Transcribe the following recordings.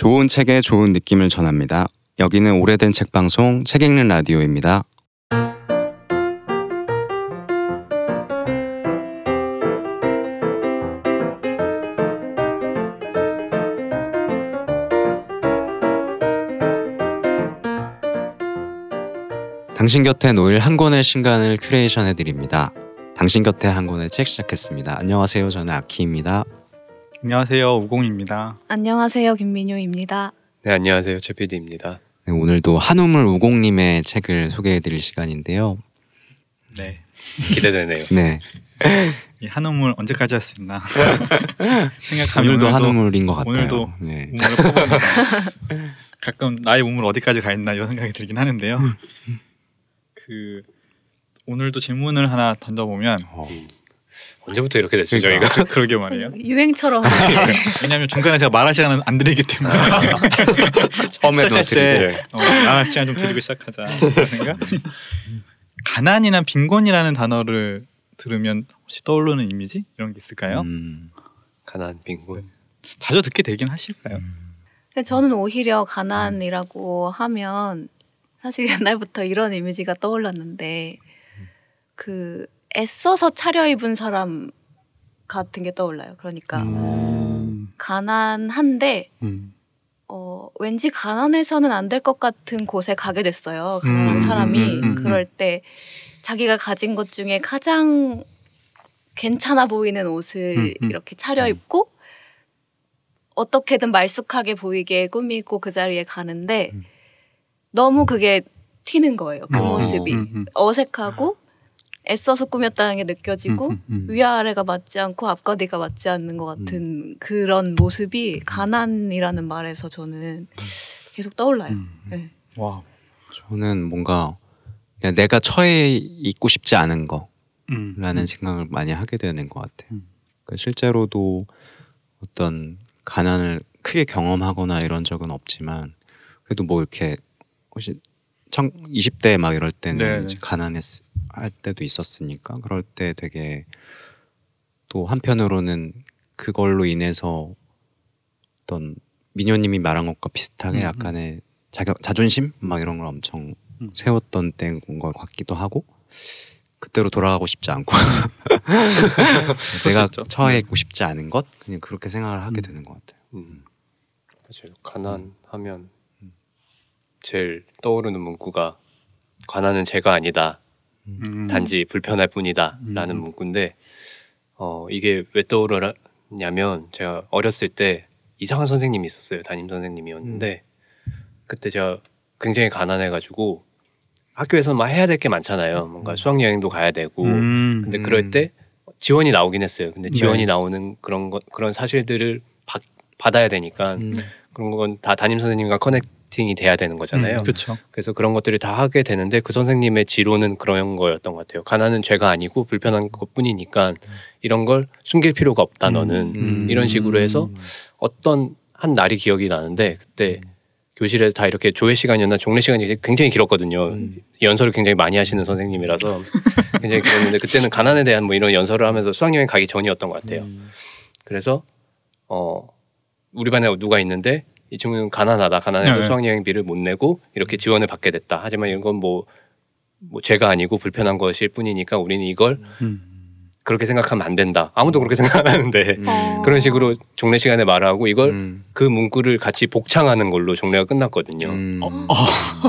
좋은 책에 좋은 느낌을 전합니다. 여기는 오래된 책 방송 책 읽는 라디오입니다. 당신 곁에 놓일 한 권의 신간을 큐레이션해드립니다. 당신 곁에 한 권의 책 시작했습니다. 안녕하세요. 저는 아키입니다. 안녕하세요. 우공입니다. 안녕하세요. 김민효입니다. 네, 안녕하세요. 최 PD입니다. 네, 오늘도 한우물 우공님의 책을 소개해드릴 시간인데요. 네, 기대되네요. 네, 이 한우물 언제까지 할 수 있나 생각하면 오늘도 한우물인 것 같아요. 오늘도 네. 가끔 나의 우물 어디까지 가 있나 이런 생각이 들긴 하는데요. 오늘도 질문을 하나 던져보면 언제부터 이렇게 됐죠? 그러니까. 저희가 그러게 말이에요. 유행처럼. 왜냐하면 중간에 제가 말할 시간은 안 드리기 때문에 처음에도 드리죠. 말할 시간 좀 드리고 시작하자. 생각? 가난이나 빈곤이라는 단어를 들으면 혹시 떠오르는 이미지 이런 게 있을까요? 가난, 빈곤. 네. 자주 듣게 되긴 하실까요? 저는 오히려 가난이라고 하면 사실 옛날부터 이런 이미지가 떠올랐는데 그 애써서 차려입은 사람 같은 게 떠올라요. 그러니까 가난한데 왠지 가난해서는 안 될 것 같은 곳에 가게 됐어요. 가난한 사람이 그럴 때 자기가 가진 것 중에 가장 괜찮아 보이는 옷을 이렇게 차려입고 어떻게든 말쑥하게 보이게 꾸미고 그 자리에 가는데 너무 그게 튀는 거예요. 그 모습이 어색하고 애써서 꾸몄다는 게 느껴지고 위아래가 맞지 않고 앞가디가 맞지 않는 것 같은 그런 모습이 가난이라는 말에서 저는 계속 떠올라요. 네. 와, 저는 뭔가 그냥 내가 처해 있고 싶지 않은 거라는 생각을 많이 하게 되는 것 같아요. 그러니까 실제로도 어떤 가난을 크게 경험하거나 이런 적은 없지만 그래도 뭐 이렇게 혹시 20대 막 이럴 때는 이제 가난할 때도 있었으니까 그럴 때 되게 또 한편으로는 그걸로 인해서 어떤 민효님이 말한 것과 비슷하게 약간의 자존심 막 이런 걸 엄청 세웠던 때인 것 같기도 하고 그때로 돌아가고 싶지 않고 내가 처해 있고 싶지 않은 것 그냥 그렇게 생각을 하게 되는 것 같아요. 사실 가난하면 제일 떠오르는 문구가 가난은 죄가 아니다. 단지 불편할 뿐이다. 라는 문구인데 이게 왜 떠오르냐면 제가 어렸을 때 이상한 선생님이 있었어요. 담임선생님이었는데 그때 제가 굉장히 가난해가지고 학교에서 막 해야 될 게 많잖아요. 뭔가 수학여행도 가야 되고 근데 그럴 때 지원이 나오긴 했어요. 근데 지원이 나오는 그런 사실들을 받아야 되니까 그런 건 다 담임선생님과 커넥팅이 돼야 되는 거잖아요. 그쵸. 그래서 그런 것들이 다 하게 되는데 그 선생님의 지론은 그런 거였던 것 같아요. 가난은 죄가 아니고 불편한 것뿐이니까 이런 걸 숨길 필요가 없다 너는 이런 식으로 해서 어떤 한 날이 기억이 나는데 그때 교실에 다 이렇게 조회 시간이나 종례 시간이 굉장히 길었거든요. 연설을 굉장히 많이 하시는 선생님이라서 굉장히 길었는데 그때는 가난에 대한 뭐 이런 연설을 하면서 수학여행 가기 전이었던 것 같아요. 그래서 우리 반에 누가 있는데 이 친구는 가난해서 네. 수학여행비를 못 내고 이렇게 지원을 받게 됐다. 하지만 이런 건 뭐 죄가 아니고 불편한 것일 뿐이니까 우리는 이걸 그렇게 생각하면 안 된다. 아무도 그렇게 생각 안 하는데 그런 식으로 종례 시간에 말하고 이걸 그 문구를 같이 복창하는 걸로 종례가 끝났거든요.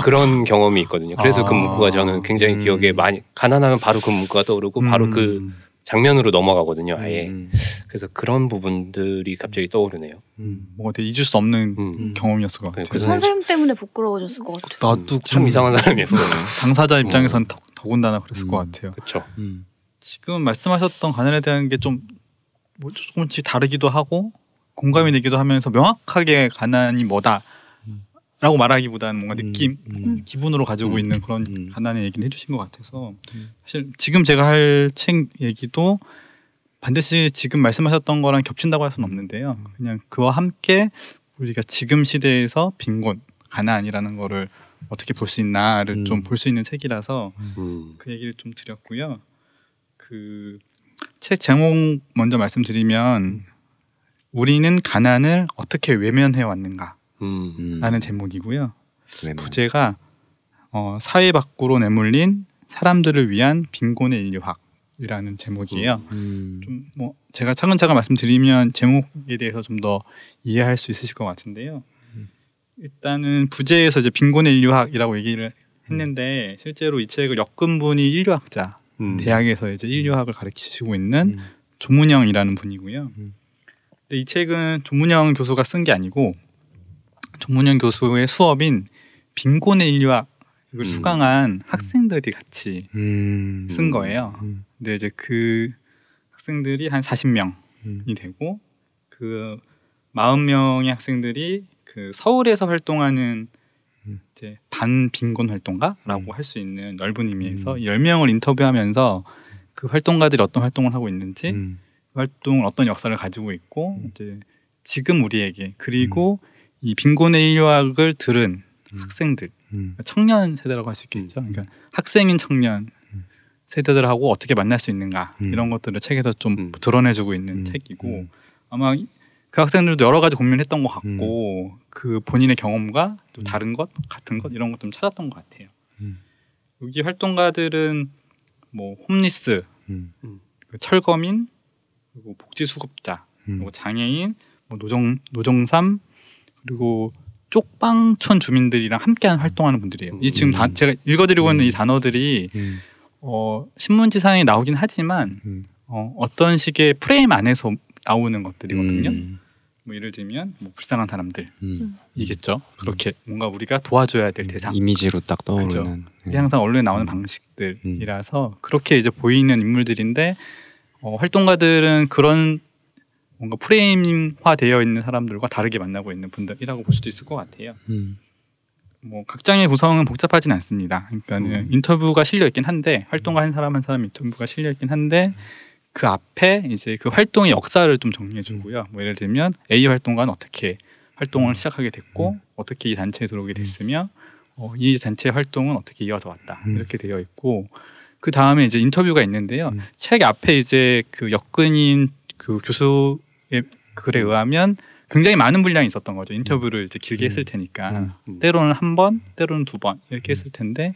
그런 경험이 있거든요. 그래서 그 문구가 저는 굉장히 기억에 많이 가난하면 바로 그 문구가 떠오르고 바로 그 장면으로 넘어가거든요. 아예. 그래서 그런 부분들이 갑자기 떠오르네요. 뭔가 되게 잊을 수 없는 경험이었을 것 같아요. 그 선생님 때문에 부끄러워졌을 것 같아요. 나도 참 이상한 사람이었어요. 당사자 입장에선 더군다나 그랬을 것 같아요. 그렇죠. 지금 말씀하셨던 가난에 대한 게 좀 조금씩 다르기도 하고 공감이 되기도 하면서 명확하게 가난이 뭐다 라고 말하기보다는 뭔가 느낌, 기분으로 가지고 있는 그런 가난의 얘기를 해주신 것 같아서 사실 지금 제가 할 책 얘기도 반드시 지금 말씀하셨던 거랑 겹친다고 할 수는 없는데요. 그냥 그와 함께 우리가 지금 시대에서 빈곤, 가난이라는 거를 어떻게 볼 수 있나를 좀 볼 수 있는 책이라서 그 얘기를 좀 드렸고요. 그 책 제목 먼저 말씀드리면 우리는 가난을 어떻게 외면해 왔는가 라는 제목이고요. 네네. 부제가 사회 밖으로 내몰린 사람들을 위한 빈곤의 인류학이라는 제목이에요. 좀 뭐 제가 차근차근 말씀드리면 제목에 대해서 좀 더 이해할 수 있으실 것 같은데요. 일단은 부제에서 이제 빈곤의 인류학이라고 얘기를 했는데 실제로 이 책을 엮은 분이 인류학자, 대학에서 이제 인류학을 가르치시고 있는 조문영이라는 분이고요. 근데 이 책은 조문영 교수가 쓴 게 아니고 조문영 교수의 수업인 빈곤의 인류학을 수강한 학생들이 같이 쓴 거예요. 근데 이제 그 학생들이 한 40명이 되고 그 40명의 학생들이 그 서울에서 활동하는 이제 반빈곤 활동가라고 할 수 있는 넓은 의미에서 10명을 인터뷰하면서 그 활동가들이 어떤 활동을 하고 있는지 그 활동은 어떤 역사를 가지고 있고 이제 지금 우리에게 그리고 이 빈곤의 인류학을 들은 학생들 청년 세대라고 할 수 있겠죠. 그러니까 학생인 청년 세대들하고 어떻게 만날 수 있는가 이런 것들을 책에서 좀 드러내주고 있는 책이고 아마 그 학생들도 여러 가지 고민을 했던 것 같고 그 본인의 경험과 또 다른 것, 같은 것 이런 것 좀 찾았던 것 같아요. 여기 활동가들은 뭐 홈리스, 철거민, 그리고 복지수급자, 그리고 장애인, 뭐 노정삼 그리고 쪽방촌 주민들이랑 함께 활동하는 분들이에요. 이 지금 다 제가 읽어드리고 있는 이 단어들이 신문지상에 나오긴 하지만 어떤 식의 프레임 안에서 나오는 것들이거든요. 뭐 예를 들면 뭐 불쌍한 사람들 이겠죠. 그렇게 뭔가 우리가 도와줘야 될 대상 이미지로 딱 떠오르는 이게 항상 언론에 나오는 방식들이라서 그렇게 이제 보이는 인물들인데 활동가들은 그런 뭔가 프레임화되어 있는 사람들과 다르게 만나고 있는 분들이라고 볼 수도 있을 것 같아요. 뭐 각 장의 구성은 복잡하진 않습니다. 그러니까 인터뷰가 실려 있긴 한데 활동가 한 사람 한 사람 인터뷰가 실려 있긴 한데. 그 앞에 이제 그 활동의 역사를 좀 정리해주고요. 뭐 예를 들면 A 활동가는 어떻게 활동을 시작하게 됐고 어떻게 이 단체에 들어오게 됐으며 이 단체의 활동은 어떻게 이어져 왔다 이렇게 되어 있고 그 다음에 이제 인터뷰가 있는데요. 책 앞에 이제 그 엮은인 그 교수의 글에 의하면 굉장히 많은 분량이 있었던 거죠. 인터뷰를 이제 길게 했을 테니까 때로는 한 번, 때로는 두 번 이렇게 했을 텐데.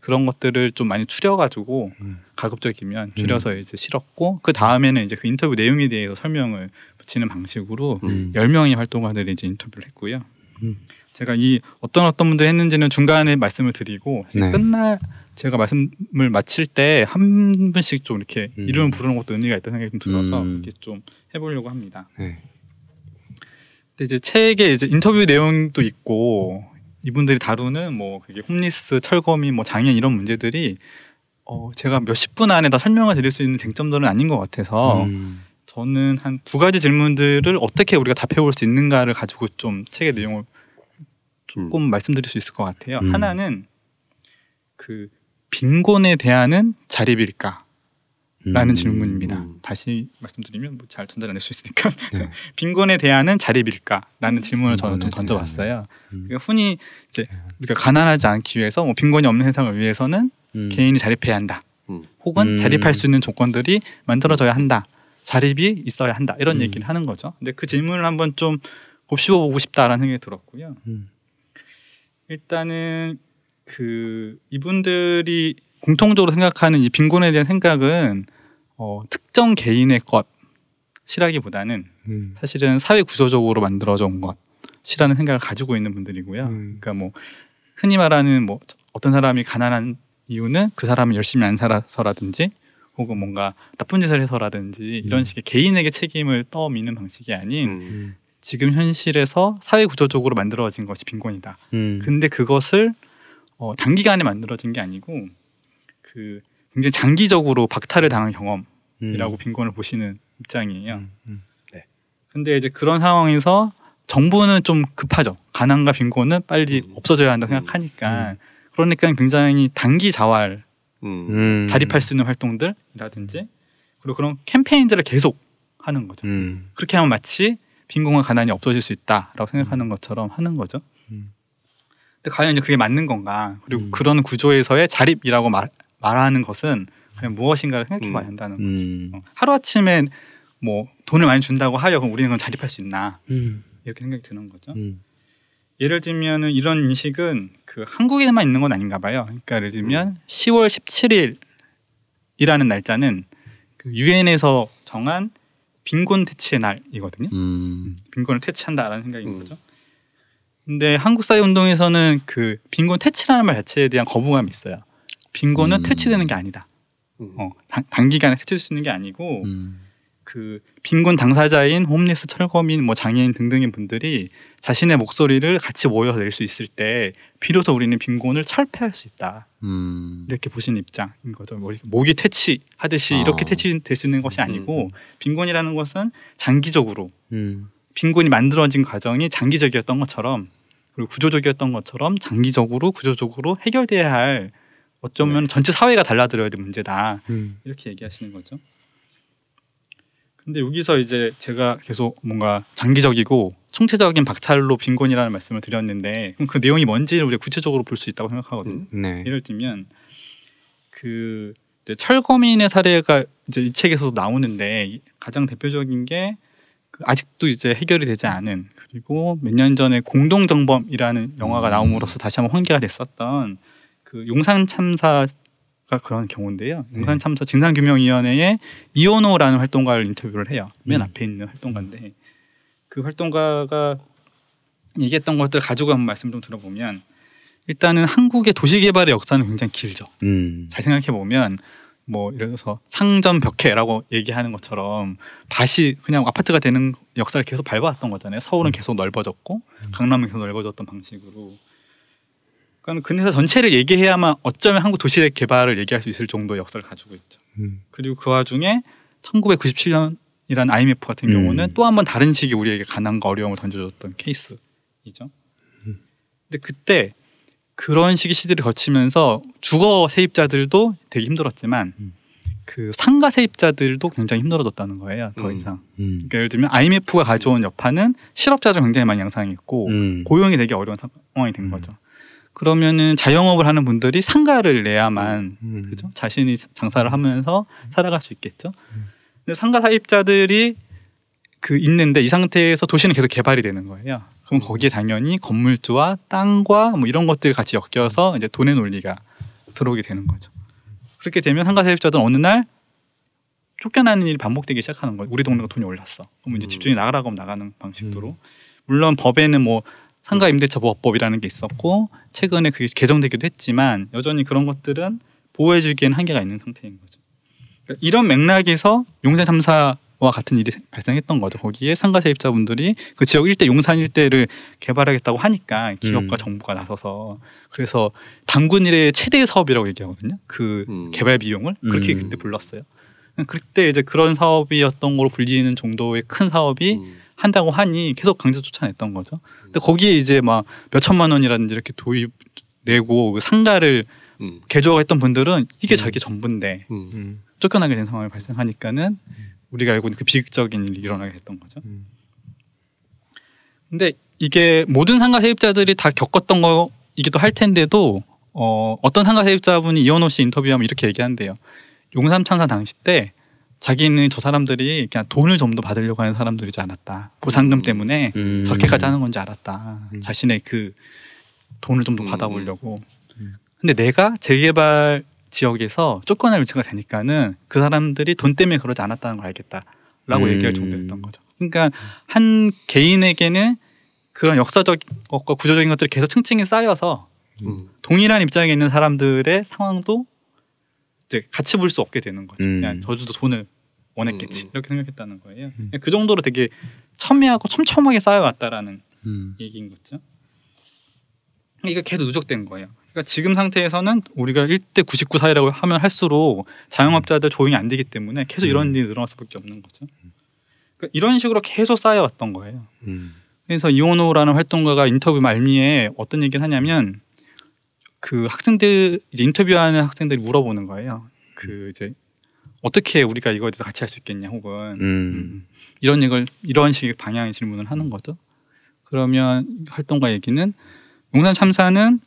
그런 것들을 좀 많이 줄여가지고 가급적이면 줄여서 이제 실었고 그 다음에는 이제 그 인터뷰 내용에 대해서 설명을 붙이는 방식으로 10명의 활동가들이 이제 인터뷰를 했고요. 제가 이 어떤 분들이 했는지는 중간에 말씀을 드리고 네. 끝날 제가 말씀을 마칠 때 한 분씩 좀 이렇게 이름을 부르는 것도 의미가 있다는 생각이 좀 들어서 이렇게 좀 해보려고 합니다. 네. 근데 이제 책에 이제 인터뷰 내용도 있고. 이분들이 다루는 뭐 그게 홈리스, 철거민, 뭐 장애인 이런 문제들이 제가 몇십 분 안에 다 설명을 드릴 수 있는 쟁점들은 아닌 것 같아서 저는 한 2가지 질문들을 어떻게 우리가 답해볼 수 있는가를 가지고 좀 책의 내용을 조금 말씀드릴 수 있을 것 같아요. 하나는 그 빈곤에 대한 자립일까? 라는 질문입니다. 다시 말씀드리면 뭐 잘 전달 안 할 수 있으니까 네. 빈곤에 대한 자립일까라는 질문을 저는 좀 던져봤어요. 그러니까 흔히 이제 우리가 가난하지 않기 위해서 뭐 빈곤이 없는 세상을 위해서는 개인이 자립해야 한다. 혹은 자립할 수 있는 조건들이 만들어져야 한다. 자립이 있어야 한다. 이런 얘기를 하는 거죠. 근데 그 질문을 한번 좀 곱씹어보고 싶다라는 생각이 들었고요. 일단은 그 이분들이 공통적으로 생각하는 이 빈곤에 대한 생각은 특정 개인의 것이라기보다는 사실은 사회 구조적으로 만들어져 온 것이라는 생각을 가지고 있는 분들이고요. 그러니까 뭐 흔히 말하는 뭐 어떤 사람이 가난한 이유는 그 사람이 열심히 안 살아서라든지 혹은 뭔가 나쁜 짓을 해서라든지 이런 식의 개인에게 책임을 떠미는 방식이 아닌 지금 현실에서 사회 구조적으로 만들어진 것이 빈곤이다. 근데 그것을 단기간에 만들어진 게 아니고 그 굉장히 장기적으로 박탈을 당한 경험이라고 빈곤을 보시는 입장이에요. 네. 근데 이제 그런 상황에서 정부는 좀 급하죠. 가난과 빈곤은 빨리 없어져야 한다 생각하니까 그러니까 굉장히 단기 자활, 자립할 수 있는 활동들이라든지 그리고 그런 캠페인들을 계속 하는 거죠. 그렇게 하면 마치 빈곤과 가난이 없어질 수 있다라고 생각하는 것처럼 하는 거죠. 근데 과연 이제 그게 맞는 건가? 그리고 그런 구조에서의 자립이라고 말하는 것은 과연 무엇인가를 생각해봐야 한다는 거죠. 하루아침에 뭐 돈을 많이 준다고 하여 그럼 우리는 그건 자립할 수 있나 이렇게 생각이 드는 거죠. 예를 들면은 이런 음식은 그 한국에만 있는 건 아닌가 봐요. 그러니까 예를 들면 10월 17일이라는 날짜는 그 유엔에서 정한 빈곤 퇴치의 날이거든요. 빈곤을 퇴치한다라는 생각인 거죠. 근데 한국 사회 운동에서는 그 빈곤 퇴치라는 말 자체에 대한 거부감이 있어요. 빈곤은 퇴치되는 게 아니다. 단기간에 퇴치될 수 있는 게 아니고 그 빈곤 당사자인 홈리스, 철거민, 뭐 장애인 등등의 분들이 자신의 목소리를 같이 모여서 낼 수 있을 때 비로소 우리는 빈곤을 철폐할 수 있다. 이렇게 보시는 입장인 거죠. 목이 퇴치하듯이 이렇게 퇴치될 수 있는 것이 아니고 빈곤이라는 것은 장기적으로 빈곤이 만들어진 과정이 장기적이었던 것처럼 그리고 구조적이었던 것처럼 장기적으로 구조적으로 해결돼야 할 어쩌면 전체 사회가 달라들어야 될 문제다. 이렇게 얘기하시는 거죠. 근데 여기서 이제 제가 계속 뭔가 장기적이고 총체적인 박탈로 빈곤이라는 말씀을 드렸는데 그럼 그 내용이 뭔지를 우리가 구체적으로 볼 수 있다고 생각하거든요. 예를 들면 그 이제 철거민의 사례가 이제 이 책에서도 나오는데 가장 대표적인 게 아직도 이제 해결이 되지 않은 그리고 몇 년 전에 공동정범이라는 영화가 나옴으로써 다시 한번 환기가 됐었던 그 용산 참사가 그런 경우인데요. 용산 참사 진상규명위원회의 이원호라는 활동가를 인터뷰를 해요. 맨 앞에 있는 활동가인데 그 활동가가 얘기했던 것들 가지고 한번 말씀 좀 들어보면 일단은 한국의 도시개발의 역사는 굉장히 길죠. 잘 생각해보면 뭐 예를 들어서 상전벽해라고 얘기하는 것처럼 밭이 그냥 아파트가 되는 역사를 계속 밟아왔던 거잖아요. 서울은 계속 넓어졌고 강남은 계속 넓어졌던 방식으로. 그러니까 근해서 전체를 얘기해야만 어쩌면 한국 도시의 개발을 얘기할 수 있을 정도의 역사를 가지고 있죠. 그리고 그 와중에 1997년이라는 IMF 같은 경우는 또 한 번 다른 시기 우리에게 가난과 어려움을 던져줬던 케이스이죠. 근데 그때 그런 식의 시대를 거치면서 주거 세입자들도 되게 힘들었지만 그 상가 세입자들도 굉장히 힘들어졌다는 거예요. 더 이상. 그러니까 예를 들면 IMF가 가져온 여파는 실업자들 굉장히 많이 양상했고 고용이 되게 어려운 상황이 된 거죠. 그러면은 자영업을 하는 분들이 상가를 내야만 그죠? 자신이 장사를 하면서 살아갈 수 있겠죠. 근데 상가 세입자들이 그 있는데 이 상태에서 도시는 계속 개발이 되는 거예요. 그럼 거기에 당연히 건물주와 땅과 뭐 이런 것들 같이 엮여서 이제 돈의 논리가 들어오게 되는 거죠. 그렇게 되면 상가 세입자들은 어느 날 쫓겨나는 일이 반복되기 시작하는 거예요. 우리 동네가 돈이 올랐어. 그럼 이제 집주인이 나가라고 하면 나가는 방식으로. 물론 법에는 뭐 상가 임대차 보호법이라는 게 있었고 최근에 그게 개정되기도 했지만 여전히 그런 것들은 보호해주기에는 한계가 있는 상태인 거죠. 그러니까 이런 맥락에서 용산 참사 와 같은 일이 발생했던 거죠. 거기에 상가 세입자분들이 그 지역 일대 용산 일대를 개발하겠다고 하니까 기업과 정부가 나서서 그래서 당군 일의 최대 사업이라고 얘기하거든요. 그 개발 비용을 그렇게 그때 불렀어요. 그때 이제 그런 사업이었던 걸로 불리는 정도의 큰 사업이 한다고 하니 계속 강제 쫓아냈던 거죠. 근데 거기에 이제 막 몇 천만 원이라든지 이렇게 도입 내고 그 상가를 개조했던 분들은 이게 자기 전부인데 쫓겨나게 된 상황이 발생하니까는. 우리가 알고 있는 그 비극적인 일이 일어나게 됐던 거죠. 근데 이게 모든 상가 세입자들이 다 겪었던 거이기도 할 텐데도 어떤 상가 세입자분이 이원호 씨 인터뷰하면 이렇게 얘기한대요. 용산 참사 당시 때 자기는 저 사람들이 그냥 돈을 좀 더 받으려고 하는 사람들이지 않았다. 보상금 때문에 저렇게까지 하는 건지 알았다. 자신의 그 돈을 좀 더 받아보려고. 근데 내가 재개발 지역에서 쫓겨날 위치가 되니까는 그 사람들이 돈 때문에 그러지 않았다는 걸 알겠다라고 얘기할 정도였던 거죠. 그러니까 한 개인에게는 그런 역사적 것과 구조적인 것들이 계속 층층이 쌓여서 동일한 입장에 있는 사람들의 상황도 이제 같이 볼 수 없게 되는 거죠. 그냥 저주도 돈을 원했겠지 이렇게 생각했다는 거예요. 그 정도로 되게 첨예하고 촘촘하게 쌓여왔다라는 얘기인 거죠. 이게 계속 누적된 거예요. 그러니까 지금 상태에서는 우리가 1대 99 사회라고 하면 할수록 자영업자들 조용히 안 되기 때문에 계속 이런 일이 늘어날 수밖에 없는 거죠. 그러니까 이런 식으로 계속 쌓여왔던 거예요. 그래서 이원호라는 활동가가 인터뷰 말미에 어떤 얘기를 하냐면 그 학생들 이제 인터뷰하는 학생들이 물어보는 거예요. 그 이제 어떻게 우리가 이거에 대해서 같이 할 수 있겠냐 혹은 이런 식의 방향의 질문을 하는 거죠. 그러면 활동가 얘기는 용산 참사는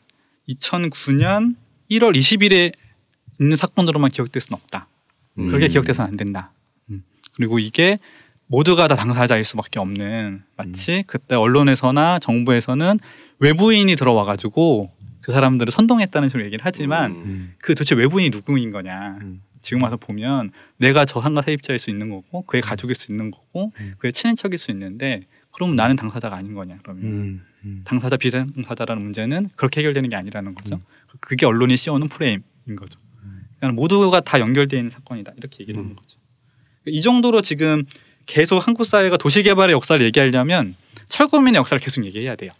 2009년 1월 20일에 있는 사건으로만 기억될 수는 없다. 그렇게 기억돼서는 안 된다. 그리고 이게 모두가 다 당사자일 수밖에 없는 마치 그때 언론에서나 정부에서는 외부인이 들어와가지고 그 사람들을 선동했다는 식으로 얘기를 하지만 그 도대체 외부인이 누구인 거냐. 지금 와서 보면 내가 저 상가 세입자일 수 있는 거고 그의 가족일 수 있는 거고 그의 친인척일 수 있는데 그럼 나는 당사자가 아닌 거냐. 그러면 당사자 비당사자라는 문제는 그렇게 해결되는 게 아니라는 거죠. 그게 언론이 씌워놓은 프레임인 거죠. 그러니까 모두가 다 연결되어 있는 사건이다 이렇게 얘기를 하는 거죠. 이 정도로 지금 계속 한국 사회가 도시개발의 역사를 얘기하려면 철거민의 역사를 계속 얘기해야 돼요.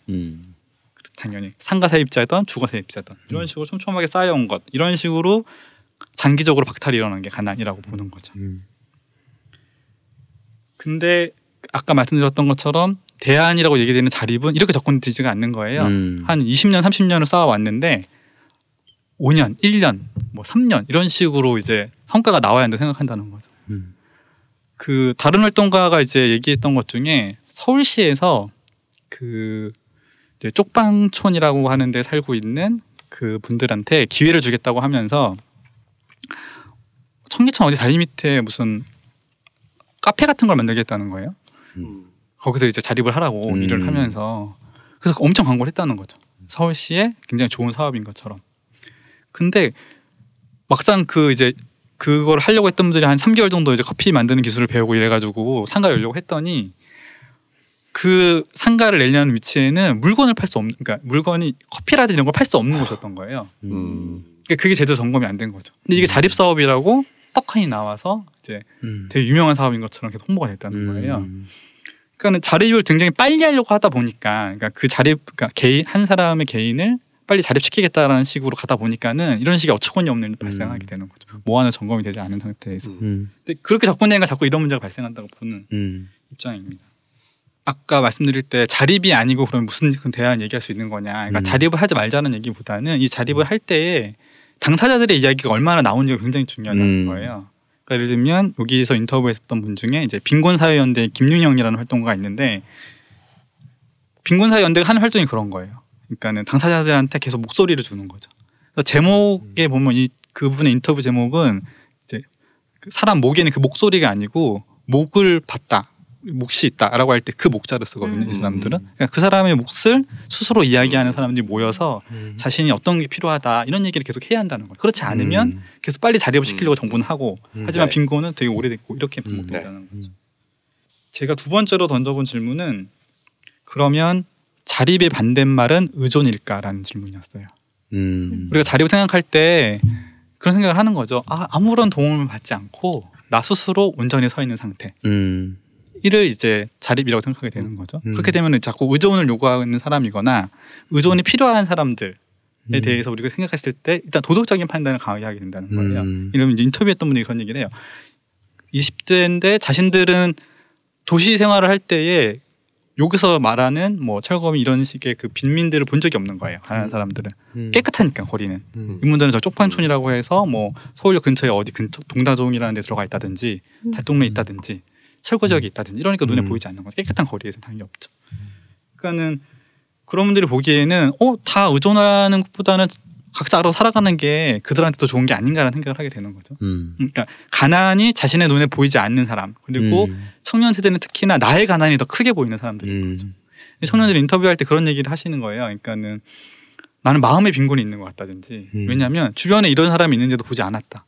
당연히 상가 세입자든 주거 세입자든 이런 식으로 촘촘하게 쌓여온 것, 이런 식으로 장기적으로 박탈이 일어나는 게 가난이라고 보는 거죠. 근데 아까 말씀드렸던 것처럼 대안이라고 얘기되는 자립은 이렇게 접근되지가 않는 거예요. 한 20년, 30년을 쌓아왔는데 5년, 1년, 뭐 3년 이런 식으로 이제 성과가 나와야 한다고 생각한다는 거죠. 그 다른 활동가가 이제 얘기했던 것 중에 서울시에서 그 이제 쪽방촌이라고 하는데 살고 있는 그 분들한테 기회를 주겠다고 하면서 청계천 어디 다리 밑에 무슨 카페 같은 걸 만들겠다는 거예요. 거기서 이제 자립을 하라고 일을 하면서 그래서 엄청 광고를 했다는 거죠. 서울시에 굉장히 좋은 사업인 것처럼. 근데 막상 그 이제 그걸 하려고 했던 분들이 한 3개월 정도 이제 커피 만드는 기술을 배우고 이래가지고 상가를 열려고 했더니 그 상가를 내려는 위치에는 물건을 팔 수 없는, 그러니까 물건이 커피라든지 이런 걸 팔 수 없는 곳이었던 거예요. 그러니까 그게 제대로 점검이 안 된 거죠. 근데 이게 자립 사업이라고 떡하니 나와서 이제 되게 유명한 사업인 것처럼 계속 홍보가 됐다는 거예요. 그러니까 자립을 굉장히 빨리 하려고 하다 보니까, 그러니까 그 자립, 그러니까 개인 한 사람의 개인을 빨리 자립시키겠다라는 식으로 가다 보니까는 이런 식의 어처구니 없는 일이 발생하게 되는 거죠. 뭐하나 점검이 되지 않은 상태에서. 근데 그렇게 접근되니까 자꾸 이런 문제가 발생한다고 보는 입장입니다. 아까 말씀드릴 때 자립이 아니고 그러면 무슨 대안 얘기할 수 있는 거냐. 그러니까 자립을 하지 말자는 얘기보다는 이 자립을 할 때에 당사자들의 이야기가 얼마나 나오는지가 굉장히 중요하다는 거예요. 그러니까 예를 들면 여기서 인터뷰했던 분 중에 이제 빈곤사회연대 김윤영이라는 활동가가 있는데 빈곤사회연대가 하는 활동이 그런 거예요. 그러니까는 당사자들한테 계속 목소리를 주는 거죠. 그래서 제목에 보면 이 그분의 인터뷰 제목은 이제 사람 목에는 그 목소리가 아니고 목을 봤다, 몫이 있다라고 할 때 그 목자를 쓰거든요. 이 사람들은 그러니까 그 사람의 몫을 스스로 이야기하는 사람들이 모여서 자신이 어떤 게 필요하다 이런 얘기를 계속 해야 한다는 거예요. 그렇지 않으면 계속 빨리 자립을 시키려고 정부는 하고 하지만 네. 빈곤은 되게 오래됐고 이렇게 반복된다는 네. 거죠. 제가 두 번째로 던져본 질문은 그러면 자립의 반대말은 의존일까라는 질문이었어요. 우리가 자립을 생각할 때 그런 생각을 하는 거죠. 아, 아무런 도움을 받지 않고 나 스스로 온전히 서 있는 상태. 이를 이제 자립이라고 생각하게 되는 거죠. 그렇게 되면 자꾸 의존을 요구하는 사람이거나 의존이 필요한 사람들에 대해서 우리가 생각했을 때 일단 도덕적인 판단을 강하게 하게 된다는 거예요. 이러면 이제 인터뷰했던 분이 그런 얘기를 해요. 20대인데 자신들은 도시 생활을 할 때에 여기서 말하는 뭐 철거민 이런 식의 그 빈민들을 본 적이 없는 거예요. 가난한 사람들은 깨끗하니까 거리는 이분들은 저 쪽판촌이라고 해서 뭐 서울역 근처에 어디 근처 동다동이라는 데 들어가 있다든지 달동네 있다든지 철거지역이 있다든지 이러니까 눈에 보이지 않는 거죠. 깨끗한 거리에서 당연히 없죠. 그러니까는 그런 분들이 보기에는 다 의존하는 것보다는 각자 알아서 살아가는 게 그들한테 더 좋은 게 아닌가라는 생각을 하게 되는 거죠. 그러니까 가난이 자신의 눈에 보이지 않는 사람 그리고 청년 세대는 특히나 나의 가난이 더 크게 보이는 사람들인 거죠. 청년들이 인터뷰할 때 그런 얘기를 하시는 거예요. 그러니까는 나는 마음의 빈곤이 있는 것 같다든지 왜냐하면 주변에 이런 사람이 있는지도 보지 않았다.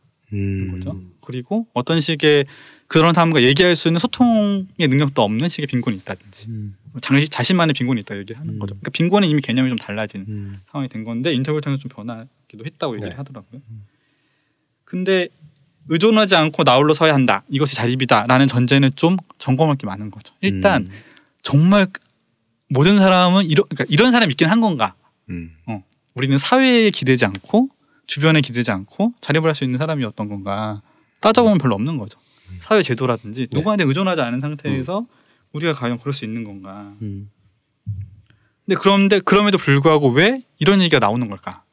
거죠. 그리고 어떤 식의 그런 사람과 얘기할 수 있는 소통의 능력도 없는 식의 빈곤이 있다든지 자신만의 빈곤이 있다 얘기를 하는 거죠. 그러니까 빈곤은 이미 개념이 좀 달라진 상황이 된 건데 인터뷰를 통해서 좀 변하기도 했다고 얘기를 하더라고요. 근데 의존하지 않고 나 홀로 서야 한다. 이것이 자립이다라는 전제는 좀 점검할 게 많은 거죠. 일단 정말 모든 사람은 그러니까 이런 사람이 있긴 한 건가. 우리는 사회에 기대지 않고 주변에 기대지 않고 자립을 할 수 있는 사람이었던 건가. 따져보면 별로 없는 거죠. 사회 제도라든지 누구한테 의존하지 않은 상태에서 우리가 과연 그럴 수 있는 건가. 근데 그럼에도 불구하고 왜 이런 얘기가 나오는 걸까.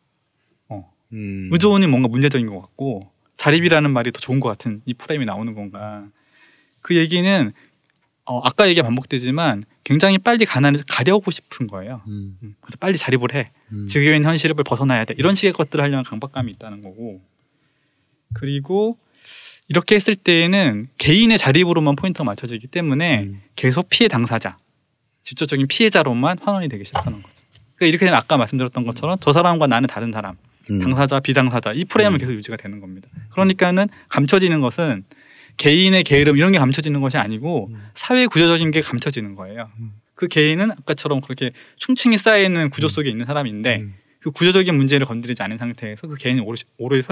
의존이 뭔가 문제적인 것 같고 자립이라는 말이 더 좋은 것 같은 이 프레임이 나오는 건가. 그 얘기는 아까 얘기가 반복되지만 굉장히 빨리 가난을 가려고 싶은 거예요. 그래서 빨리 자립을 해. 지금 있는 현실을 벗어나야 돼. 이런 식의 것들을 하려는 강박감이 있다는 거고 그리고 이렇게 했을 때에는 개인의 자립으로만 포인트가 맞춰지기 때문에 계속 피해 당사자, 직접적인 피해자로만 환원이 되기 시작하는 거죠. 그러니까 이렇게 되면 아까 말씀드렸던 것처럼 저 사람과 나는 다른 사람, 당사자, 비당사자 이 프레임은 계속 유지가 되는 겁니다. 그러니까는 감춰지는 것은 개인의 게으름 이런 게 감춰지는 것이 아니고 사회 구조적인 게 감춰지는 거예요. 그 개인은 아까처럼 그렇게 충칭이 쌓여있는 구조 속에 있는 사람인데 그 구조적인 문제를 건드리지 않은 상태에서 그 개인이 오롯이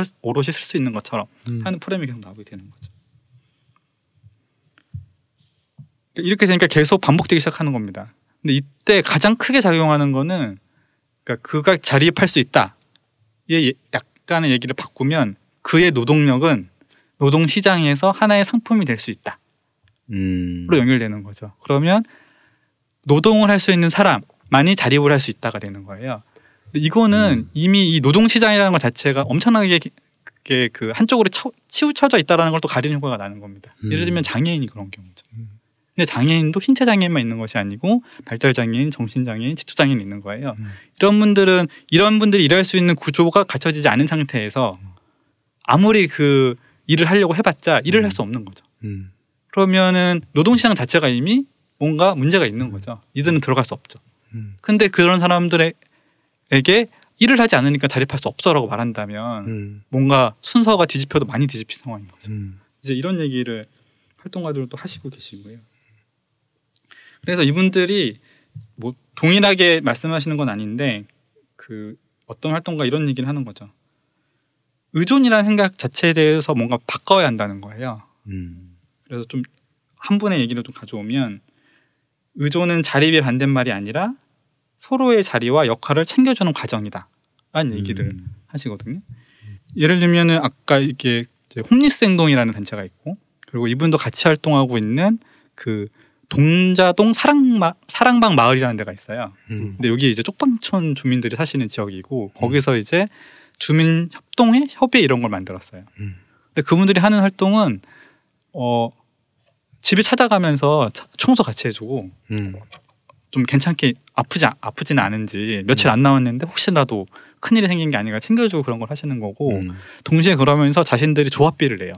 쓸 수 있는 것처럼 하는 프레임이 계속 나오게 되는 거죠. 이렇게 되니까 계속 반복되기 시작하는 겁니다. 근데 이때 가장 크게 작용하는 거는 그러니까 그가 자립할 수 있다. 예, 약간의 얘기를 바꾸면 그의 노동력은 노동 시장에서 하나의 상품이 될 수 있다. 로 연결되는 거죠. 그러면 노동을 할 수 있는 사람만이 자립을 할 수 있다가 되는 거예요. 근데 이거는 이미 이 노동 시장이라는 것 자체가 엄청나게 그 한쪽으로 치우쳐져 있다라는 걸 또 가리는 효과가 나는 겁니다. 예를 들면 장애인이 그런 경우죠. 근데 장애인도 신체 장애인만 있는 것이 아니고 발달 장애인, 정신 장애인, 지투 장애인 있는 거예요. 이런 분들이 일할 수 있는 구조가 갖춰지지 않은 상태에서 아무리 그 일을 하려고 해봤자 일을 할 수 없는 거죠. 그러면은 노동시장 자체가 이미 뭔가 문제가 있는 거죠. 이들은 들어갈 수 없죠. 근데 그런 사람들에게 일을 하지 않으니까 자립할 수 없어라고 말한다면 뭔가 순서가 뒤집혀도 많이 뒤집힌 상황인 거죠. 이제 이런 얘기를 활동가들도 또 하시고 계시고요. 그래서 이분들이 뭐 동일하게 말씀하시는 건 아닌데 그 어떤 활동가 이런 얘기를 하는 거죠. 의존이라는 생각 자체에 대해서 뭔가 바꿔야 한다는 거예요. 그래서 좀 한 분의 얘기를 좀 가져오면 의존은 자립의 반대말이 아니라 서로의 자리와 역할을 챙겨주는 과정이다 라는 얘기를 하시거든요. 예를 들면 아까 이게 홈리스 행동이라는 단체가 있고 그리고 이분도 같이 활동하고 있는 그 동자동사랑방마을이라는 데가 있어요. 근데 여기 이제 쪽방촌 주민들이 사시는 지역이고 거기서 이제 주민 협동회, 협의 이런 걸 만들었어요. 근데 그분들이 하는 활동은 집에 찾아가면서 청소 같이 해주고 좀 괜찮게 아프진 않은지 며칠 안 나왔는데 혹시라도 큰일이 생긴 게 아닌가 챙겨주고 그런 걸 하시는 거고 동시에 그러면서 자신들이 조합비를 내요.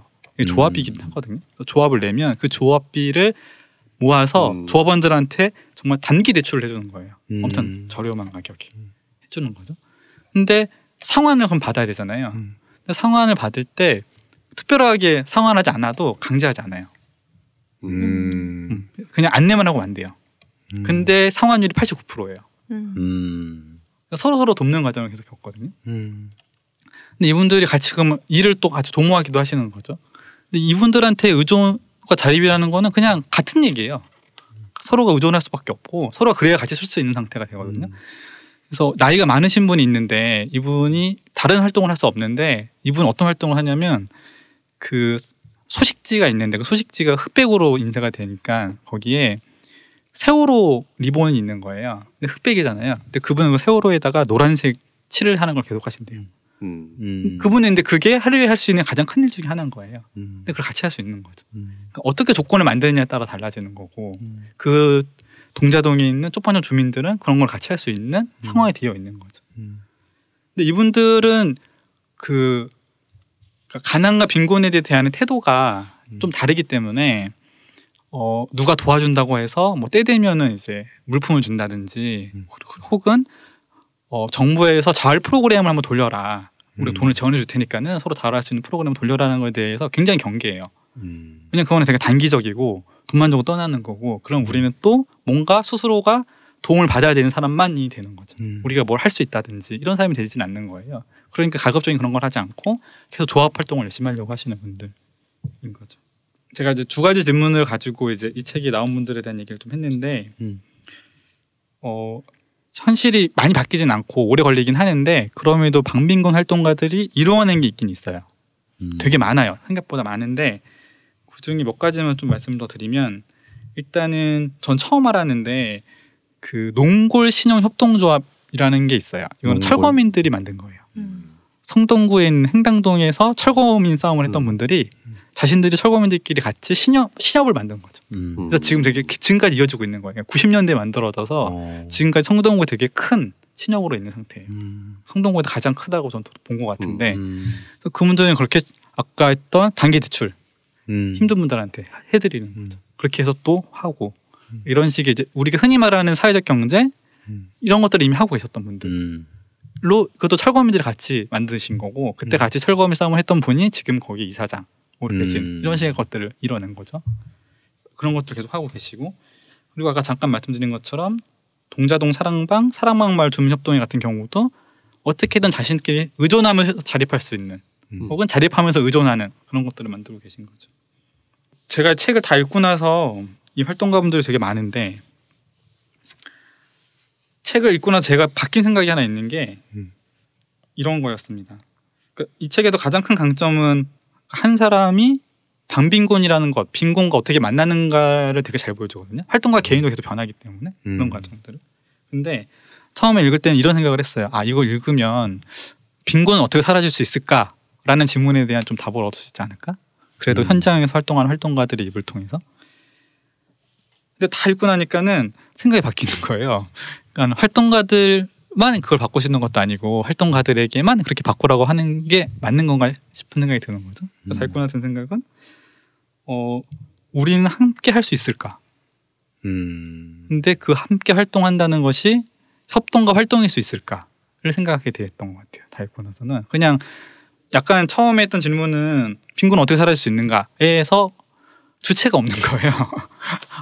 조합이긴 하거든요. 조합을 내면 그 조합비를 모아서 조합원들한테 정말 단기 대출을 해주는 거예요. 엄청 저렴한 가격에 해주는 거죠. 근데 상환을 그럼 받아야 되잖아요. 근데 상환을 받을 때 특별하게 상환하지 않아도 강제하지 않아요. 그냥 안내만 하고 안 돼요. 근데 상환율이 89%예요. 서로서로 돕는 과정을 계속 겪거든요. 근데 이분들이 같이 그럼 일을 또 같이 도모하기도 하시는 거죠. 근데 이분들한테 의존과 자립이라는 거는 그냥 같은 얘기예요. 서로가 의존할 수밖에 없고 서로가 그래야 같이 쓸 수 있는 상태가 되거든요. 그래서 나이가 많으신 분이 있는데 이분이 다른 활동을 할 수 없는데 이분은 어떤 활동을 하냐면 그 소식지가 있는데 그 소식지가 흑백으로 인쇄가 되니까 거기에 세월호 리본이 있는 거예요. 근데 흑백이잖아요. 근데 그분은 그 세월호에다가 노란색 칠을 하는 걸 계속 하신대요. 그분은 근데 그게 하루에 할 수 있는 가장 큰 일 중에 하나인 거예요. 근데 그걸 같이 할 수 있는 거죠. 그러니까 어떻게 조건을 만드느냐에 따라 달라지는 거고 그 동자동에 있는 쪽방촌 주민들은 그런 걸 같이 할 수 있는 상황에 되어 있는 거죠. 근데 이분들은 그 가난과 빈곤에 대한 태도가 좀 다르기 때문에 누가 도와준다고 해서 뭐 때 되면은 이제 물품을 준다든지 혹은 정부에서 자활 프로그램을 한번 돌려라. 우리 돈을 지원해 줄 테니까는 서로 자활할 수 있는 프로그램을 돌려라는 거에 대해서 굉장히 경계해요. 왜냐면 그거는 되게 단기적이고 돈만 주고 떠나는 거고 그럼 우리는 또 뭔가 스스로가 도움을 받아야 되는 사람만이 되는 거죠. 우리가 뭘 할 수 있다든지 이런 사람이 되지는 않는 거예요. 그러니까 가급적인 그런 걸 하지 않고 계속 조합 활동을 열심히 하려고 하시는 분들인 거죠. 제가 이제 두 가지 질문을 가지고 이제 이 책이 나온 분들에 대한 얘기를 좀 했는데 현실이 많이 바뀌진 않고 오래 걸리긴 하는데 그럼에도 방빈곤 활동가들이 이루어낸 게 있긴 있어요. 되게 많아요. 생각보다 많은데 그중에 몇 가지만 좀 말씀 더 드리면 일단은 전 처음 알았는데 그 농골 신용 협동조합이라는 게 있어요. 이건 농골. 철거민들이 만든 거예요. 성동구에 있는 행당동에서 철거민 싸움을 했던 분들이 자신들이 철거민들끼리 같이 시협을 만든 거죠. 그래서 지금 되게 지금까지 이어지고 있는 거예요. 90년대에 만들어져서 지금까지 성동구에 되게 큰 신협으로 있는 상태예요. 성동구에도 가장 크다고 저는 본 것 같은데 그래서 그분들은 그렇게 아까 했던 단기 대출 힘든 분들한테 해드리는 거죠. 그렇게 해서 또 하고 이런 식의 이제 우리가 흔히 말하는 사회적 경제 이런 것들을 이미 하고 계셨던 분들로 그것도 철거민들이 같이 만드신 거고 그때 같이 철거민 싸움을 했던 분이 지금 거기 이사장으로 계신 이런 식의 것들을 이뤄낸 거죠. 그런 것도 계속 하고 계시고 그리고 아까 잠깐 말씀드린 것처럼 동자동 사랑방, 사랑방마을 주민협동회 같은 경우도 어떻게든 자신끼리 의존하면서 자립할 수 있는 혹은 자립하면서 의존하는 그런 것들을 만들고 계신 거죠. 제가 책을 다 읽고 나서 이 활동가분들이 되게 많은데 책을 읽고 나서 제가 바뀐 생각이 하나 있는 게 이런 거였습니다. 그러니까 이 책에도 가장 큰 강점은 한 사람이 반빈곤이라는 것, 빈곤과 어떻게 만나는가를 되게 잘 보여주거든요. 활동가 개인도 계속 변하기 때문에 그런 과정들을. 근데 처음에 읽을 때는 이런 생각을 했어요. 아, 이걸 읽으면 빈곤은 어떻게 사라질 수 있을까라는 질문에 대한 좀 답을 얻을 수 있지 않을까? 그래도 현장에서 활동하는 활동가들의 입을 통해서. 근데 다 읽고 나니까는 생각이 바뀌는 거예요. 그러니까 활동가들만 그걸 바꾸시는 것도 아니고 활동가들에게만 그렇게 바꾸라고 하는 게 맞는 건가 싶은 생각이 드는 거죠. 다 읽고 나서 든 생각은 우리는 함께 할 수 있을까? 근데 그 함께 활동한다는 것이 협동과 활동일 수 있을까를 생각하게 되었던 것 같아요. 다 읽고 나서는 그냥 약간 처음에 했던 질문은 빈곤은 어떻게 사라질 수 있는가에서 주체가 없는 거예요.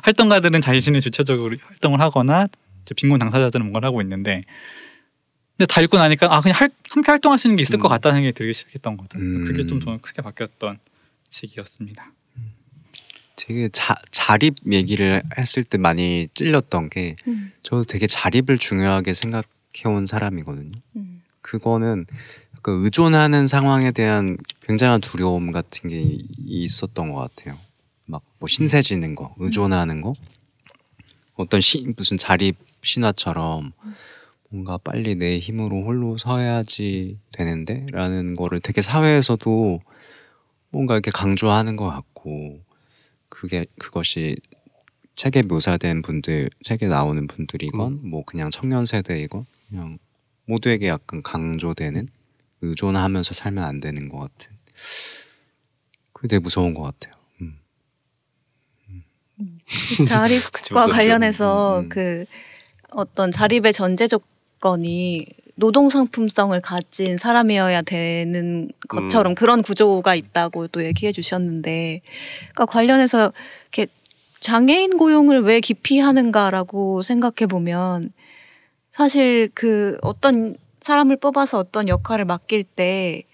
활동가들은 자신이 주체적으로 활동을 하거나 이제 빈곤 당사자들은 뭔가를 하고 있는데 근데 다 읽고 나니까 아 그냥 함께 활동할 수 있는 게 있을 것 같다는 생각이 들기 시작했던 거죠. 그게 좀 저는 크게 바뀌었던 책이었습니다. 되게 자립 얘기를 했을 때 많이 찔렸던 게 저도 되게 자립을 중요하게 생각해온 사람이거든요. 그거는 그 의존하는 상황에 대한 굉장한 두려움 같은 게 있었던 것 같아요. 막 뭐 신세 지는 거, 의존하는 거, 어떤 무슨 자립 신화처럼 뭔가 빨리 내 힘으로 홀로 서야지 되는데 라는 거를 되게 사회에서도 뭔가 이렇게 강조하는 것 같고 그것이 책에 묘사된 분들, 책에 나오는 분들이건 뭐 그냥 청년 세대이건 그냥 모두에게 약간 강조되는 의존하면서 살면 안 되는 것 같은 그게 되게 무서운 것 같아요. 자립과 관련해서 그 어떤 자립의 전제 조건이 노동 상품성을 가진 사람이어야 되는 것처럼 그런 구조가 있다고도 얘기해 주셨는데 그러니까 관련해서 이렇게 장애인 고용을 왜 기피하는가라고 생각해 보면 사실 그 어떤 사람을 뽑아서 어떤 역할을 맡길 때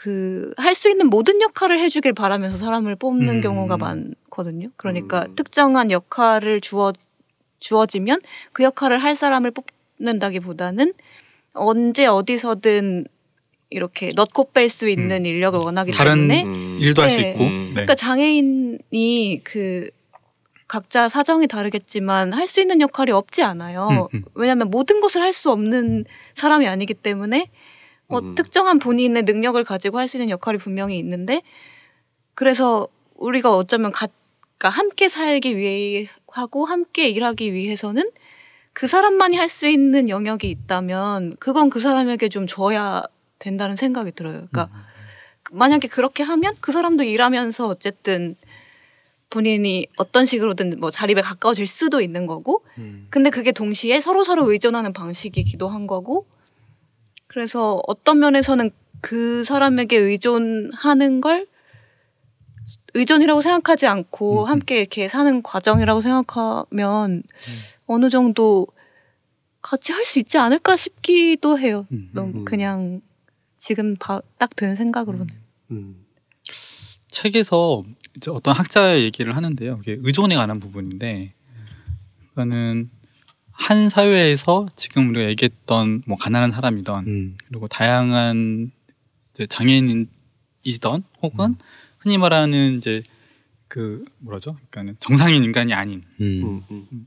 그 할 수 있는 모든 역할을 해주길 바라면서 사람을 뽑는 경우가 많거든요. 그러니까 특정한 역할을 주어지면 그 역할을 할 사람을 뽑는다기보다는 언제 어디서든 이렇게 넣고 뺄 수 있는 인력을 원하기 때문에 다른 일도 할 수 있고 그러니까 장애인이 그 각자 사정이 다르겠지만 할 수 있는 역할이 없지 않아요. 왜냐하면 모든 것을 할 수 없는 사람이 아니기 때문에 특정한 본인의 능력을 가지고 할 수 있는 역할이 분명히 있는데 그래서 우리가 어쩌면 그러니까 함께 살기 위해 하고 함께 일하기 위해서는 그 사람만이 할 수 있는 영역이 있다면 그건 그 사람에게 좀 줘야 된다는 생각이 들어요. 그러니까 만약에 그렇게 하면 그 사람도 일하면서 어쨌든 본인이 어떤 식으로든 뭐 자립에 가까워질 수도 있는 거고 근데 그게 동시에 서로서로 의존하는 방식이기도 한 거고 그래서 어떤 면에서는 그 사람에게 의존하는 걸 의존이라고 생각하지 않고 함께 이렇게 사는 과정이라고 생각하면 어느 정도 같이 할 수 있지 않을까 싶기도 해요. 너무 그냥 지금 딱 드는 생각으로는. 책에서 이제 어떤 학자의 얘기를 하는데요. 이게 의존에 관한 부분인데 그러니까는 한 사회에서 지금 우리가 얘기했던 뭐 가난한 사람이든 그리고 다양한 이제 장애인이든 혹은 흔히 말하는 이제 그 뭐라죠? 그러니까는 정상인 인간이 아닌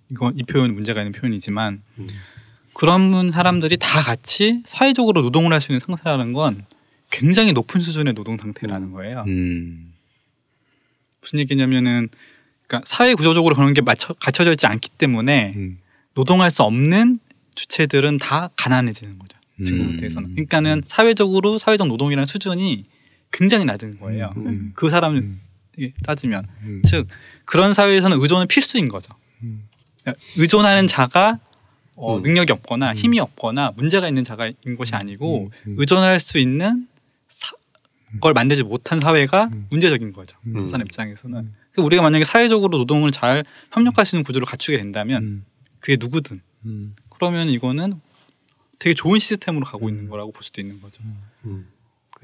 이거 이 표현 문제가 있는 표현이지만 그런 사람들이 다 같이 사회적으로 노동을 할 수 있는 상태라는 건 굉장히 높은 수준의 노동 상태라는 거예요. 무슨 얘기냐면은 그러니까 사회 구조적으로 그런 게 갖춰져 있지 않기 때문에. 노동할 수 없는 주체들은 다 가난해지는 거죠. 지금 상태에서는. 그러니까는 사회적으로 사회적 노동이라는 수준이 굉장히 낮은 거예요. 그 사람을 따지면. 즉 그런 사회에서는 의존은 필수인 거죠. 의존하는 자가 능력이 없거나 힘이 없거나 문제가 있는 자가인 것이 아니고 의존할 수 있는 걸 만들지 못한 사회가 문제적인 거죠. 부산 입장에서는. 우리가 만약에 사회적으로 노동을 잘 협력할 수 있는 구조를 갖추게 된다면 그게 누구든 그러면 이거는 되게 좋은 시스템으로 가고 있는 거라고 볼 수도 있는 거죠.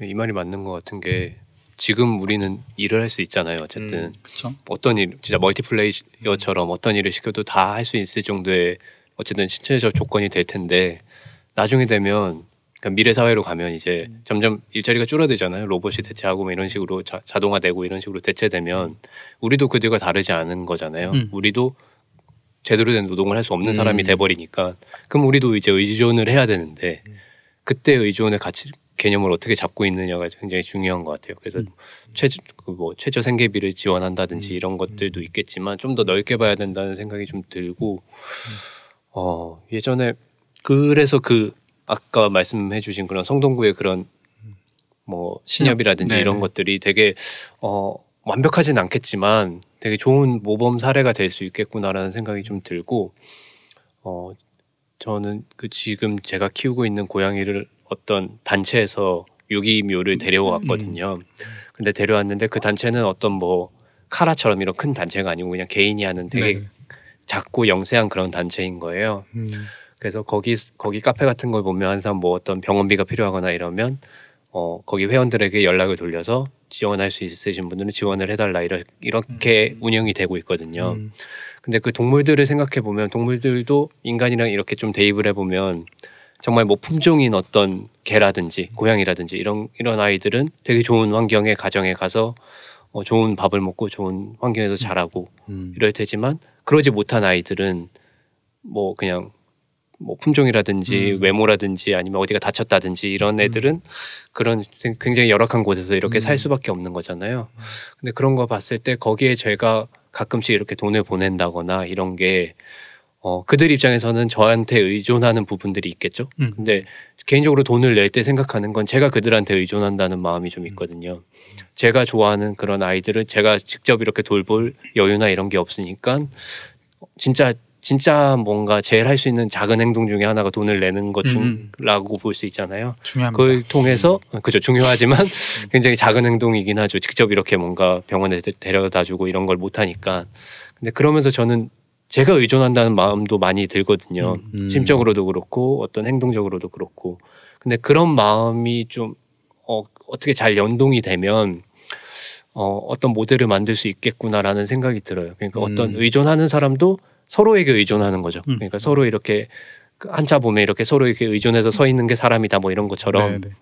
이 말이 맞는 것 같은 게 지금 우리는 일을 할 수 있잖아요. 어쨌든 어떤 일, 진짜 멀티플레이어처럼 어떤 일을 시켜도 다 할 수 있을 정도의 어쨌든 신체적 조건이 될 텐데 나중에 되면 그러니까 미래 사회로 가면 이제 점점 일자리가 줄어들잖아요. 로봇이 대체하고 뭐 이런 식으로 자동화되고 이런 식으로 대체되면 우리도 그들과 다르지 않은 거잖아요. 우리도 제대로 된 노동을 할 수 없는 사람이 돼버리니까 그럼 우리도 이제 의존을 해야 되는데 그때 의존의 가치 개념을 어떻게 잡고 있느냐가 굉장히 중요한 것 같아요. 그래서 최저 생계비를 지원한다든지 이런 것들도 있겠지만 좀 더 넓게 봐야 된다는 생각이 좀 들고 예전에 그래서 그 아까 말씀해주신 그런 성동구의 그런 뭐 신협이라든지 네네. 이런 것들이 되게 완벽하진 않겠지만 되게 좋은 모범 사례가 될 수 있겠구나라는 생각이 좀 들고 저는 그 지금 제가 키우고 있는 고양이를 어떤 단체에서 유기묘를 데려왔거든요. 근데 데려왔는데 그 단체는 어떤 뭐 카라처럼 이런 큰 단체가 아니고 그냥 개인이 하는 되게 네. 작고 영세한 그런 단체인 거예요. 그래서 거기 카페 같은 걸 보면 항상 뭐 어떤 병원비가 필요하거나 이러면 거기 회원들에게 연락을 돌려서 지원할 수 있으신 분들은 지원을 해달라 이렇게 운영이 되고 있거든요. 근데 그 동물들을 생각해 보면 동물들도 인간이랑 이렇게 좀 대입을 해보면 정말 뭐 품종인 어떤 개라든지 고양이라든지 이런 아이들은 되게 좋은 환경에 가정에 가서 좋은 밥을 먹고 좋은 환경에서 자라고 이럴 테지만 그러지 못한 아이들은 뭐 그냥 뭐 품종이라든지 외모라든지 아니면 어디가 다쳤다든지 이런 애들은 그런 굉장히 열악한 곳에서 이렇게 살 수밖에 없는 거잖아요. 근데 그런 거 봤을 때 거기에 제가 가끔씩 이렇게 돈을 보낸다거나 이런 게 그들 입장에서는 저한테 의존하는 부분들이 있겠죠. 근데 개인적으로 돈을 낼 때 생각하는 건 제가 그들한테 의존한다는 마음이 좀 있거든요. 제가 좋아하는 그런 아이들을 제가 직접 이렇게 돌볼 여유나 이런 게 없으니까 진짜 뭔가 제일 할 수 있는 작은 행동 중에 하나가 돈을 내는 것 중이라고 볼 수 있잖아요. 중요합니다. 그걸 통해서 그죠 중요하지만 굉장히 작은 행동이긴 하죠. 직접 이렇게 뭔가 병원에 데려다주고 이런 걸 못하니까. 근데 그러면서 저는 제가 의존한다는 마음도 많이 들거든요. 심적으로도 그렇고 어떤 행동적으로도 그렇고. 근데 그런 마음이 좀 어떻게 잘 연동이 되면 어떤 모델을 만들 수 있겠구나라는 생각이 들어요. 그러니까 어떤 의존하는 사람도 서로에게 의존하는 거죠. 그러니까 서로 이렇게 한자 보면 이렇게 서로 이렇게 의존해서 서 있는 게 사람이다 뭐 이런 것처럼 네네.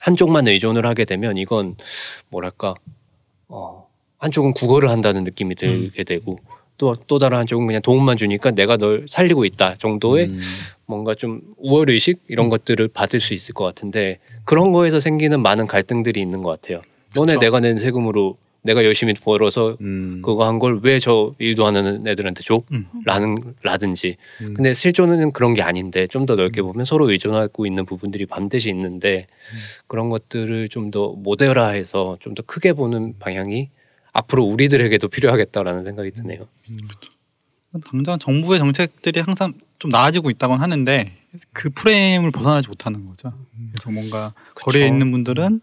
한쪽만 의존을 하게 되면 이건 뭐랄까 한쪽은 구걸을 한다는 느낌이 들게 되고 또 다른 한쪽은 그냥 도움만 주니까 내가 널 살리고 있다 정도의 뭔가 좀 우월의식 이런 것들을 받을 수 있을 것 같은데 그런 거에서 생기는 많은 갈등들이 있는 것 같아요. 그쵸? 너네 내가 낸 세금으로 내가 열심히 벌어서 그거 한 걸 왜 저 일도 하는 애들한테 줘? 라든지 근데 실존은 그런 게 아닌데 좀 더 넓게 보면 서로 의존하고 있는 부분들이 반드시 있는데 그런 것들을 좀 더 모델화해서 좀 더 크게 보는 방향이 앞으로 우리들에게도 필요하겠다라는 생각이 드네요. 당장 정부의 정책들이 항상 좀 나아지고 있다곤 하는데 그 프레임을 벗어나지 못하는 거죠. 그래서 뭔가 그쵸. 거리에 있는 분들은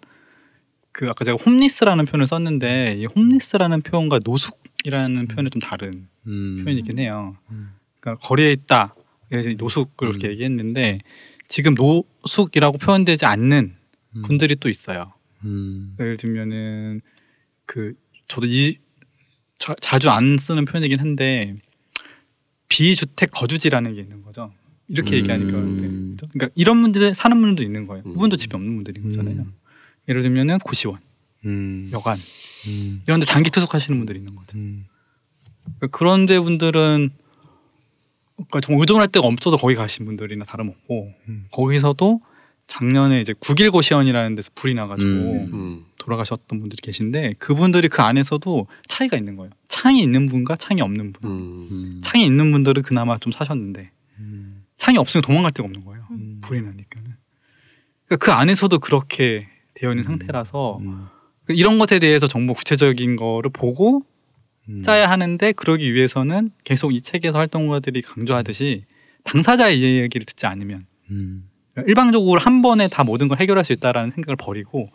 그 아까 제가 홈리스라는 표현을 썼는데 이 홈리스라는 표현과 노숙이라는 표현이 좀 다른 표현이긴 해요. 그러니까 거리에 있다. 노숙을 그렇게 얘기했는데 지금 노숙이라고 표현되지 않는 분들이 또 있어요. 예를 들면은 저도 자주 안 쓰는 표현이긴 한데 비주택 거주지라는 게 있는 거죠. 이렇게 얘기하니까 그런데 그렇죠? 그러니까 이런 문제들 사는 분들도 있는 거예요. 이분도 집이 없는 분들인 거잖아요. 예를 들면은 고시원, 여관 이런데 장기 투숙하시는 분들이 있는 거죠. 그러니까 그런데 분들은 그러니까 정말 의존할 데가 없어서 거기 가신 분들이나 다름없고 거기서도 작년에 이제 9.19 시연이라는 데서 불이 나가지고 돌아가셨던 분들이 계신데 그분들이 그 안에서도 차이가 있는 거예요. 창이 있는 분과 창이 없는 분. 창이 있는 분들은 그나마 좀 사셨는데 창이 없으면 도망갈 데가 없는 거예요. 불이 나니까는. 그러니까 그 안에서도 그렇게 되어 있는 상태라서 그러니까 이런 것에 대해서 정부 구체적인 거를 보고 짜야 하는데 그러기 위해서는 계속 이 책에서 활동가들이 강조하듯이 당사자의 이야기를 듣지 않으면 일방적으로 한 번에 다 모든 걸 해결할 수 있다라는 생각을 버리고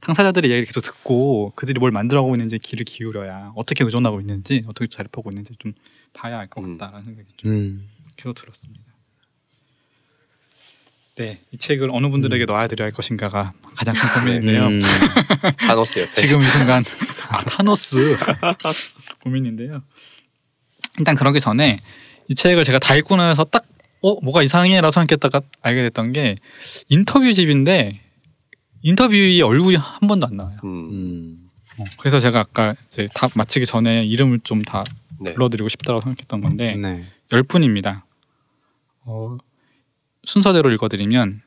당사자들의 이야기를 계속 듣고 그들이 뭘 만들어가고 있는지 귀를 기울여야 어떻게 의존하고 있는지 어떻게 자립하고 있는지 좀 봐야 알 것 같다라는 생각이 좀 계속 들었습니다. 네, 이 책을 어느 분들에게 넣어드려야 할 것인가가 가장 큰 고민인데요. 타노스요. 지금 이 순간 타노스 고민인데요. 일단 그러기 전에 이 책을 제가 다 읽고 나서 딱 뭐가 이상해라고 생각했다가 알게 됐던 게 인터뷰집인데 인터뷰의 얼굴이 한 번도 안 나와요. 그래서 제가 아까 이제 답 마치기 전에 이름을 좀 다 불러드리고 싶다고 생각했던 건데 10분입니다. 순서대로 읽어드리면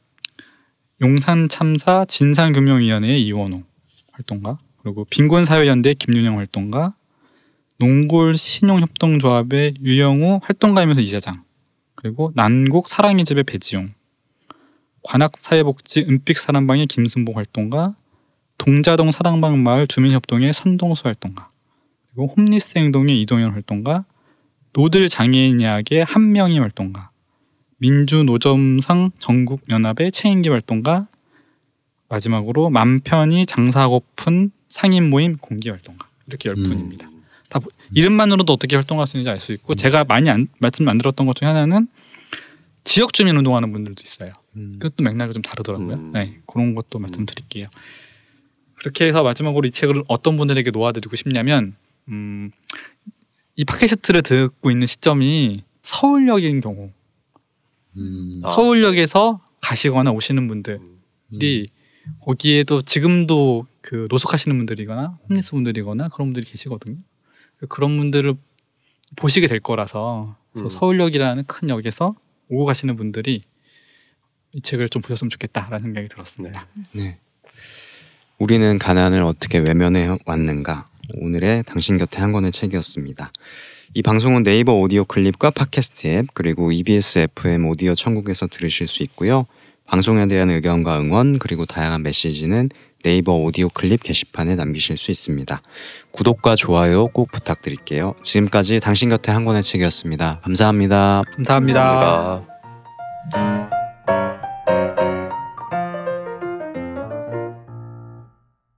용산참사 진상규명위원회의 이원호 활동가, 그리고 빈곤사회연대 김윤영 활동가, 농골신용협동조합의 유영호 활동가이면서 이사장, 그리고 난곡 사랑의 집의 배지용, 관악사회복지 은픽사랑방의 김순봉 활동가, 동자동사랑방마을 주민협동의 선동수 활동가, 그리고 홈리스행동의 이동현 활동가, 노들장애인야학의 한명희 활동가, 민주노점상 전국연합의 최인기 활동가, 마지막으로 맘 편히 장사하고픈 상인모임 공기활동가, 이렇게 10분입니다. 다 이름만으로도 어떻게 활동할 수 있는지 알 수 있고 제가 많이 말씀 안 들었던 것 중에 하나는 지역주민 운동하는 분들도 있어요. 그것도 맥락이 좀 다르더라고요. 네, 그런 것도 말씀드릴게요. 그렇게 해서 마지막으로 이 책을 어떤 분들에게 놓아드리고 싶냐면 이 팟캐스트를 듣고 있는 시점이 서울역인 경우 서울역에서 가시거나 오시는 분들이 거기에도 지금도 그 노숙하시는 분들이거나 홈리스 분들이거나 그런 분들이 계시거든요. 그런 분들을 보시게 될 거라서 서울역이라는 큰 역에서 오고 가시는 분들이 이 책을 좀 보셨으면 좋겠다라는 생각이 들었습니다. 네. 우리는 가난을 어떻게 외면해 왔는가? 오늘의 당신 곁에 한 권의 책이었습니다. 이 방송은 네이버 오디오 클립과 팟캐스트 앱, 그리고 EBS FM 오디오 천국에서 들으실 수 있고요. 방송에 대한 의견과 응원, 그리고 다양한 메시지는 네이버 오디오 클립 게시판에 남기실 수 있습니다. 구독과 좋아요 꼭 부탁드릴게요. 지금까지 당신 곁에 한 권의 책이었습니다. 감사합니다. 감사합니다.